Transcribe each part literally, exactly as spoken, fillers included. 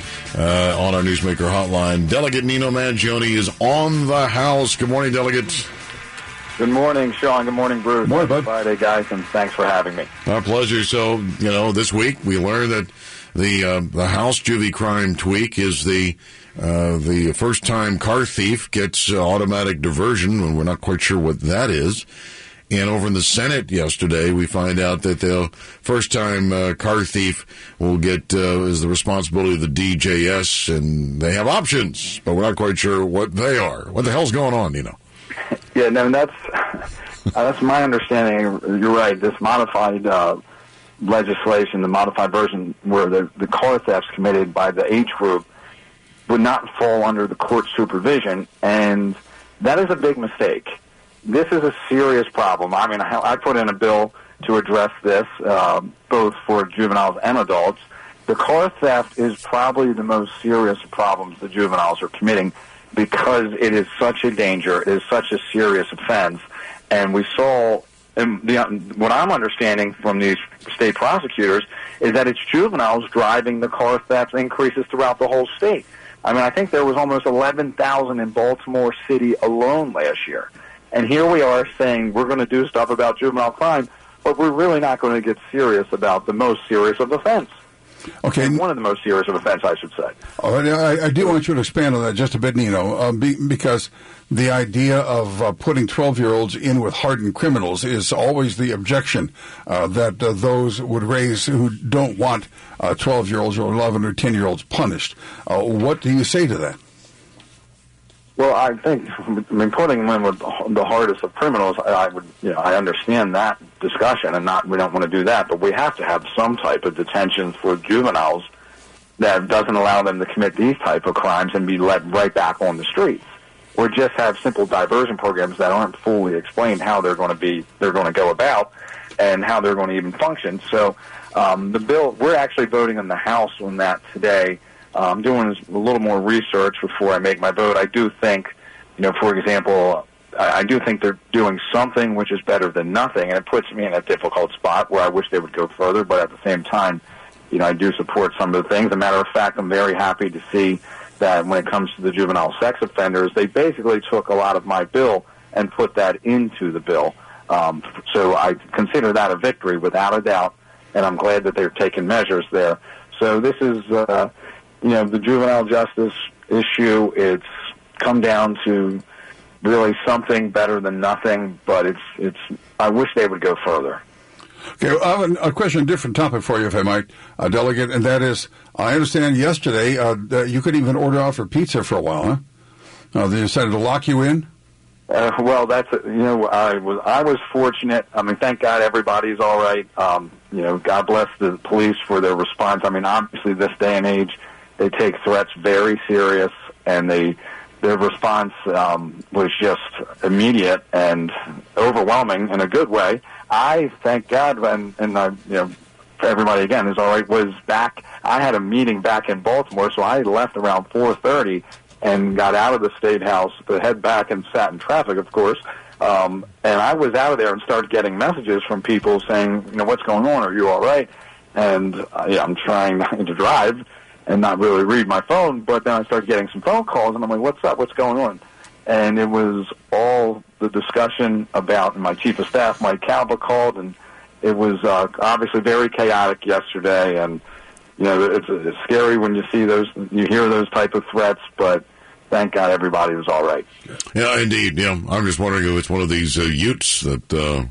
Chiroldi uh, on our Newsmaker hotline. Delegate Nino Mangione is on the House. Good morning, delegates. Good morning, Sean. Good morning, Bruce. Good morning, bud. Friday, guys, and thanks for having me. Our pleasure. So, you know, this week we learned that the uh, the House Juvie Crime Tweak is the uh, the first time car thief gets uh, automatic diversion, and we're not quite sure what that is. And over in the Senate yesterday, we find out that the first-time uh, car thief will get uh, is the responsibility of the D J S, and they have options, but we're not quite sure what they are. What the hell's going on, you know? Yeah, no, that's uh, that's my understanding. You're right. This modified uh, legislation, the modified version, where the, the car thefts committed by the age group would not fall under the court supervision, and that is a big mistake. This is a serious problem. I mean, I put in a bill to address this, uh, both for juveniles and adults. The car theft is probably the most serious problems the juveniles are committing because it is such a danger. It is such a serious offense. And we saw, and the, what I'm understanding from these state prosecutors is that it's juveniles driving the car theft increases throughout the whole state. I mean, I think there was almost eleven thousand in Baltimore City alone last year. And here we are saying we're going to do stuff about juvenile crime, but we're really not going to get serious about the most serious of offense. Okay, one of the most serious of offense, I should say. All right, I, I do want you to expand on that just a bit, Nino, uh, be, because the idea of uh, putting twelve-year-olds in with hardened criminals is always the objection uh, that uh, those would raise who don't want uh, twelve-year-olds or eleven- or ten-year-olds punished. Uh, what do you say to that? Well, I think, I mean, putting them in with the hardest of criminals, I would, you know, I understand that discussion, and not we don't want to do that, but we have to have some type of detention for juveniles that doesn't allow them to commit these type of crimes and be let right back on the streets, or just have simple diversion programs that aren't fully explained how they're going to be, they're going to go about, and how they're going to even function. So, um, the bill, we're actually voting in the House on that today. I'm doing a little more research before I make my vote. I do think, you know, for example, I, I do think they're doing something which is better than nothing, and it puts me in a difficult spot where I wish they would go further, but at the same time, you know, I do support some of the things. As a matter of fact, I'm very happy to see that when it comes to the juvenile sex offenders, they basically took a lot of my bill and put that into the bill. Um, so I consider that a victory without a doubt, and I'm glad that they're taking measures there. So this is... Uh, You know, the juvenile justice issue, it's come down to really something better than nothing, but it's, it's, I wish they would go further. Okay, I have a question, different topic for you, if I might, uh, Delegate, and that is, I understand yesterday uh, that you couldn't even order out for pizza for a while, huh? Uh, they decided to lock you in? Uh, well, that's, you know, I was, I was fortunate. I mean, thank God everybody's all right. Um, you know, God bless the police for their response. I mean, obviously, this day and age, they take threats very serious, and they, their response um, was just immediate and overwhelming in a good way. I thank God, and, and I, you know, everybody again is all right. Was back. I had a meeting back in Baltimore, so I left around four thirty and got out of the State House to head back and sat in traffic, of course. Um, and I was out of there and started getting messages from people saying, you know, what's going on? Are you all right? And uh, yeah, I'm trying to drive and not really read my phone, but then I started getting some phone calls, and I'm like, what's up, what's going on? And it was all the discussion about, and my chief of staff, Mike Kalba, called, and it was uh, obviously very chaotic yesterday, and, you know, it's, it's scary when you see those, you hear those type of threats, but thank God everybody was all right. Yeah, indeed, yeah. I'm just wondering if it's one of these uh, Utes that, uh,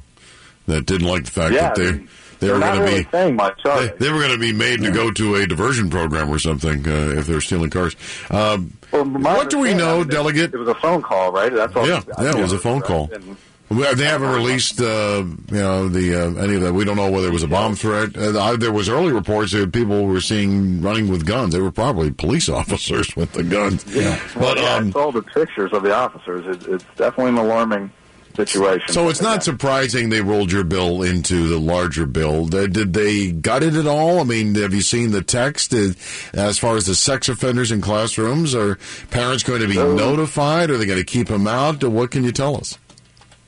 that didn't like the fact yeah, that they... They were, gonna really be, much, they, they were going to be made yeah. to go to a diversion program or something uh, if they're stealing cars. Um, well, what do we know, I mean, Delegate? It was a phone call, right? That's all. Yeah, yeah, it was a phone call. And, they haven't released uh, you know, the uh, any of that. We don't know whether it was a bomb threat. Uh, I, there was early reports that people were seen running with guns. They were probably police officers with the guns. Yeah, but, well, yeah um, I saw the pictures of the officers. It, it's definitely an alarming situation. So it's not surprising they rolled your bill into the larger bill. Did they gut it at all? I mean, have you seen the text as far as the sex offenders in classrooms? Are parents going to be so, notified? Are they going to keep them out? What can you tell us?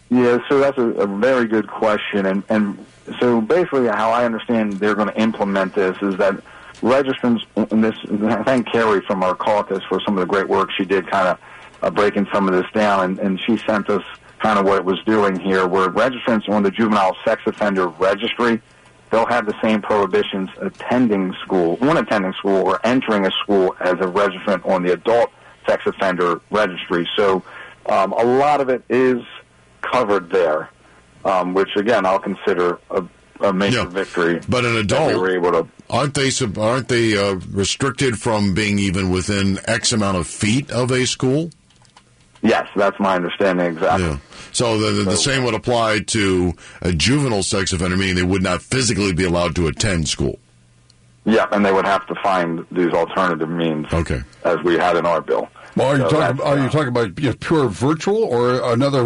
Yeah, so that's a, a very good question. And, and so basically how I understand they're going to implement this is that registrants, and this, and I thank Carrie from our caucus for some of the great work she did kind of uh, breaking some of this down, and, and she sent us kind of what it was doing here, where registrants on the juvenile sex offender registry, they'll have the same prohibitions attending school, on attending school or entering a school as a registrant on the adult sex offender registry. So um, a lot of it is covered there, um, which, again, I'll consider a, a major yeah. victory. But an adult, we were able to, aren't they, aren't they uh, restricted from being even within X amount of feet of a school? Yes, that's my understanding, exactly. Yeah. So the, the, the same would apply to a juvenile sex offender, meaning they would not physically be allowed to attend school. Yeah, and they would have to find these alternative means, okay, as we had in our bill. Well, are you, so talking, are you talking about you know, pure virtual or another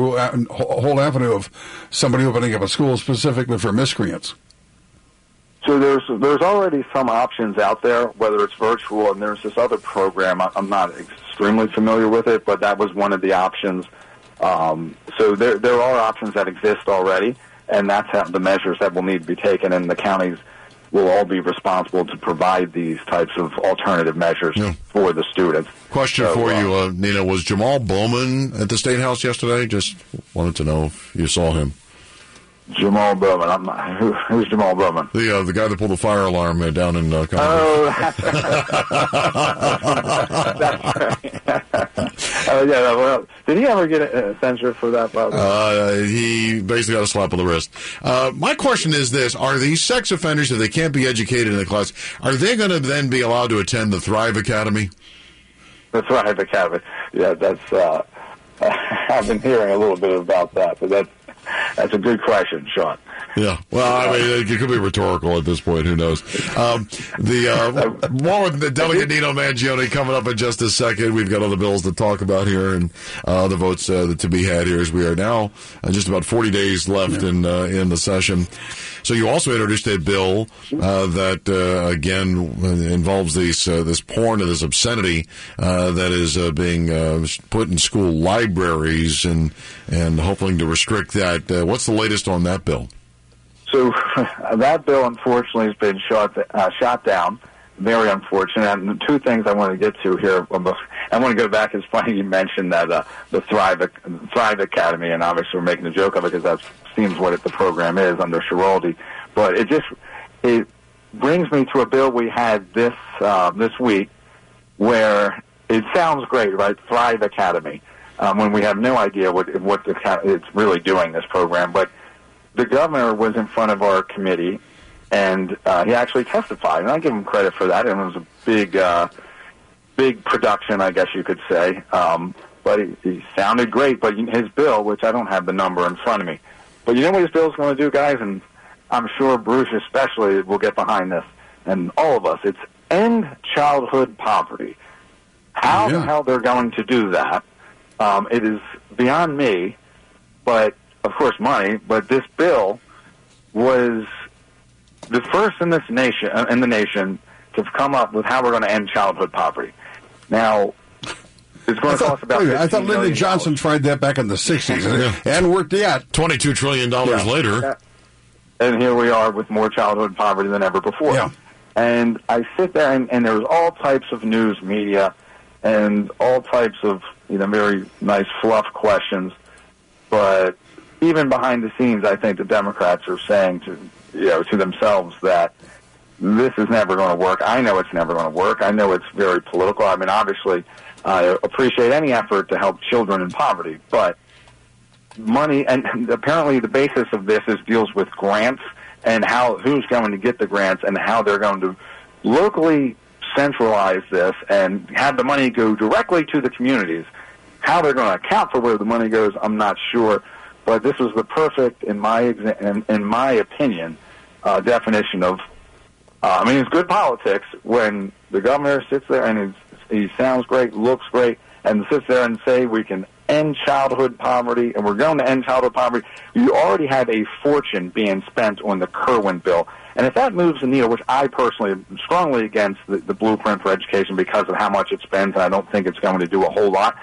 whole avenue of somebody opening up a school specifically for miscreants? So there's there's already some options out there, whether it's virtual, and there's this other program. I'm not extremely familiar with it, but that was one of the options. Um, so there there are options that exist already, and that's how the measures that will need to be taken, and the counties will all be responsible to provide these types of alternative measures yeah. for the students. Question so, for uh, you, uh, Nina, was Jamal Bowman at the State House yesterday? Just wanted to know if you saw him. Jamal Bowman. I'm not, who, who's Jamal Bowman? The uh, the guy that pulled the fire alarm uh, down in uh, Congress. Oh, that's right. uh, yeah, well, did he ever get a censure for that? Uh, he basically got a slap on the wrist. Uh, my question is this: are these sex offenders, if they can't be educated in the class, are they going to then be allowed to attend the Thrive Academy? The Thrive Academy. Yeah, that's. Uh, I've been hearing a little bit about that, but that's. That's a good question, Sean. Yeah. Well, I mean, it could be rhetorical at this point. Who knows? Um, the uh, more with the Delegate Nino Mangione coming up in just a second. We've got other bills to talk about here and uh, the votes uh, to be had here as we are now uh, just about forty days left yeah. in uh, in the session. So you also introduced a bill uh, that uh, again involves these uh, this porn and this obscenity uh, that is uh, being uh, put in school libraries and and hoping to restrict that. Uh, what's the latest on that bill? So that bill, unfortunately, has been shot uh, shot down. Very unfortunate. And two things I want to get to here. I want to go back. It's funny you mentioned that uh, the Thrive Thrive Academy, and obviously we're making a joke of it because that seems what it, the program is under Chiroldi. But it just it brings me to a bill we had this uh, this week where it sounds great, right? Thrive Academy. Um, when we have no idea what what the, it's really doing, this program. But the governor was in front of our committee, and uh, he actually testified, and I give him credit for that. It was a big, uh, big production, I guess you could say. Um, but he, he sounded great. But his bill, which I don't have the number in front of me, but you know what his bill is going to do, guys, and I'm sure Bruce especially will get behind this, and all of us. It's end childhood poverty. How yeah. the hell they're going to do that? Um, it is beyond me, but, of course, money, but this bill was the first in this nation, in the nation to come up with how we're going to end childhood poverty. Now, it's going to cost about fifteen million dollars. I thought Lyndon Johnson tried that back in the sixties yeah. and worked out. twenty-two trillion dollars yeah. later. And here we are with more childhood poverty than ever before. Yeah. And I sit there, and, and there was all types of news media and all types of, you know, very nice fluff questions, but even behind the scenes, I think the Democrats are saying to, you know, to themselves that this is never going to work. I know it's never going to work. I know it's very political. I mean, obviously, I appreciate any effort to help children in poverty, but money, and apparently the basis of this is deals with grants and how who's going to get the grants and how they're going to locally centralize this and have the money go directly to the communities. How they're going to account for where the money goes, I'm not sure. But this was the perfect, in my in, in my opinion, uh, definition of. Uh, I mean, it's good politics when the governor sits there and he sounds great, looks great, and sits there and say we can end childhood poverty, and we're going to end childhood poverty. You already have a fortune being spent on the Kerwin bill. And if that moves the needle, which I personally am strongly against the, the blueprint for education because of how much it spends, and I don't think it's going to do a whole lot.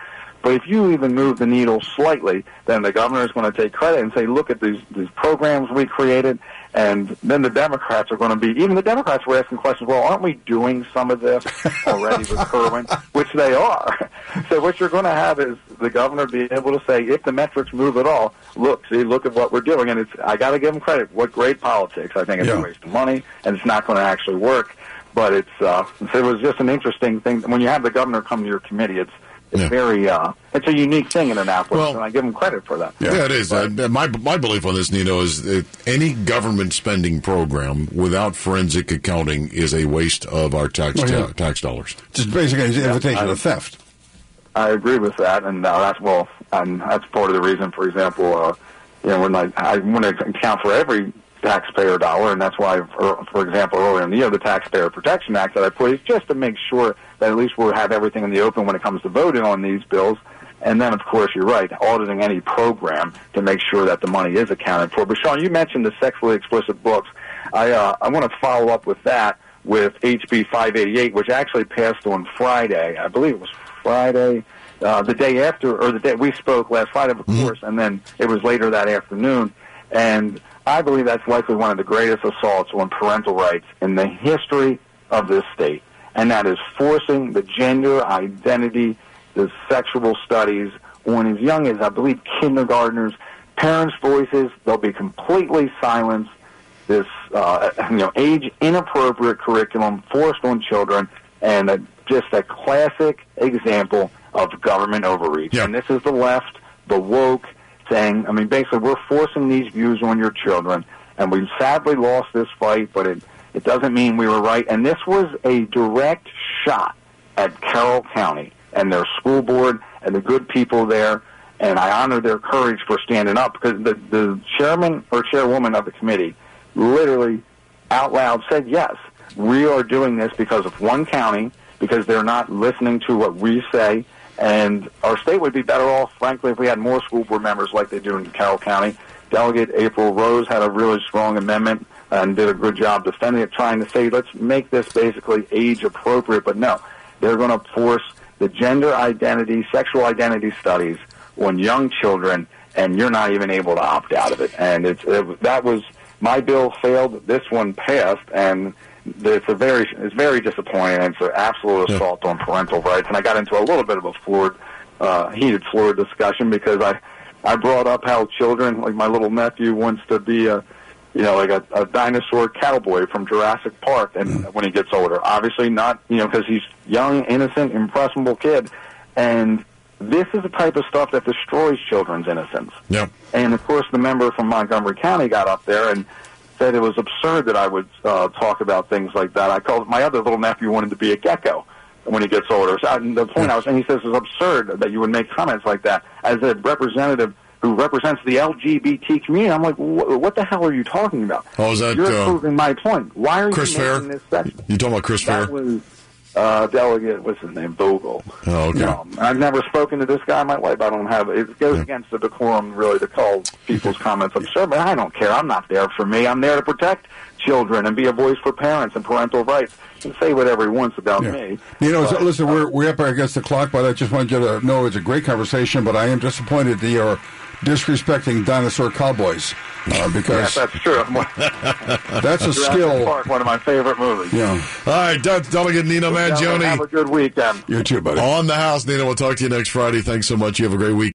But if you even move the needle slightly, then the governor is going to take credit and say, look at these, these programs we created, And then the Democrats are going to be, even the Democrats were asking questions, well, aren't we doing some of this already with Kerwin? Which they are. So what you're going to have is the governor be able to say, if the metrics move at all, look, see, look at what we're doing. And it's, I got to give them credit. What great politics. I think it's yeah. a waste of money, and it's not going to actually work. But it's, uh, it was just an interesting thing. When you have the governor come to your committee, it's, It's yeah. very, uh, it's a unique thing in Annapolis, well, and I give them credit for that. Yeah, yeah it is. But, uh, my my belief on this, Nino, is that any government spending program without forensic accounting is a waste of our tax oh, yeah. ta- tax dollars. Just basically an invitation yeah, to theft. I agree with that, and uh, that's well, and that's part of the reason. For example, uh, you know, when I, I want to account for every taxpayer dollar, and that's why, for, for example, earlier in the year, the Taxpayer Protection Act that I put is just to make sure that at least we'll have everything in the open when it comes to voting on these bills. And then, of course, you're right, auditing any program to make sure that the money is accounted for. But, Sean, you mentioned the sexually explicit books. I, uh, I want to follow up with that with H B five eighty-eight, which actually passed on Friday. I believe it was Friday, uh, the day after, or the day we spoke last Friday, of course, and then it was later that afternoon. And I believe that's likely one of the greatest assaults on parental rights in the history of this state, and that is forcing the gender identity, the sexual studies, on as young as, I believe, kindergartners. Parents' voices, they'll be completely silenced. This uh, you know, age-inappropriate curriculum forced on children, and a, just a classic example of government overreach. Yeah. And this is the left, the woke, saying, I mean, basically, we're forcing these views on your children, and we sadly lost this fight, but it, it doesn't mean we were right. And this was a direct shot at Carroll County and their school board and the good people there, and I honor their courage for standing up, because the, the chairman or chairwoman of the committee literally out loud said, yes, we are doing this because of one county, because they're not listening to what we say. And our state would be better off, frankly, if we had more school board members like they do in Carroll County. Delegate April Rose had a really strong amendment and did a good job defending it, trying to say, let's make this basically age-appropriate. But no, they're going to force the gender identity, sexual identity studies on young children, and you're not even able to opt out of it. And it's, it, that was my bill failed. This one passed, and It's a very, it's very disappointing. It's an absolute assault yeah. on parental rights. And I got into a little bit of a floored, uh, heated floored discussion because I, I brought up how children, like my little nephew, wants to be a, you know, like a, a dinosaur cowboy from Jurassic Park, and mm. when he gets older, obviously not, you know, because he's young, innocent, impressionable kid, and this is the type of stuff that destroys children's innocence. Yeah. And of course, the member from Montgomery County got up there and said it was absurd that I would uh, talk about things like that. I called my other little nephew wanted to be a gecko when he gets older. So and the point I was saying, he says it's absurd that you would make comments like that as a representative who represents the L G B T community. I'm like, what the hell are you talking about? Oh, is that, You're uh, proving my point. Why are Chris you making Fair? This section? You talking about Chris that Fair? Was, Uh, delegate, what's his name, Vogel. Oh, okay. Um, I've never spoken to this guy in my life. I don't have, it goes yeah. against the decorum, really, to call people's comments absurd, but I don't care. I'm not there for me. I'm there to protect children and be a voice for parents and parental rights and say whatever he wants about yeah. me. You know, but, so, listen, uh, we're, we're up against the clock, but I just wanted you to know it's a great conversation, but I am disappointed that you're disrespecting dinosaur cowboys. Uh, because yes, that's true. That's a Jurassic skill. Park, one of my favorite movies. Yeah. All right, Delegate Nino Mangione. Have a good weekend. You too, buddy. On the House, Nino. We'll talk to you next Friday. Thanks so much. You have a great week.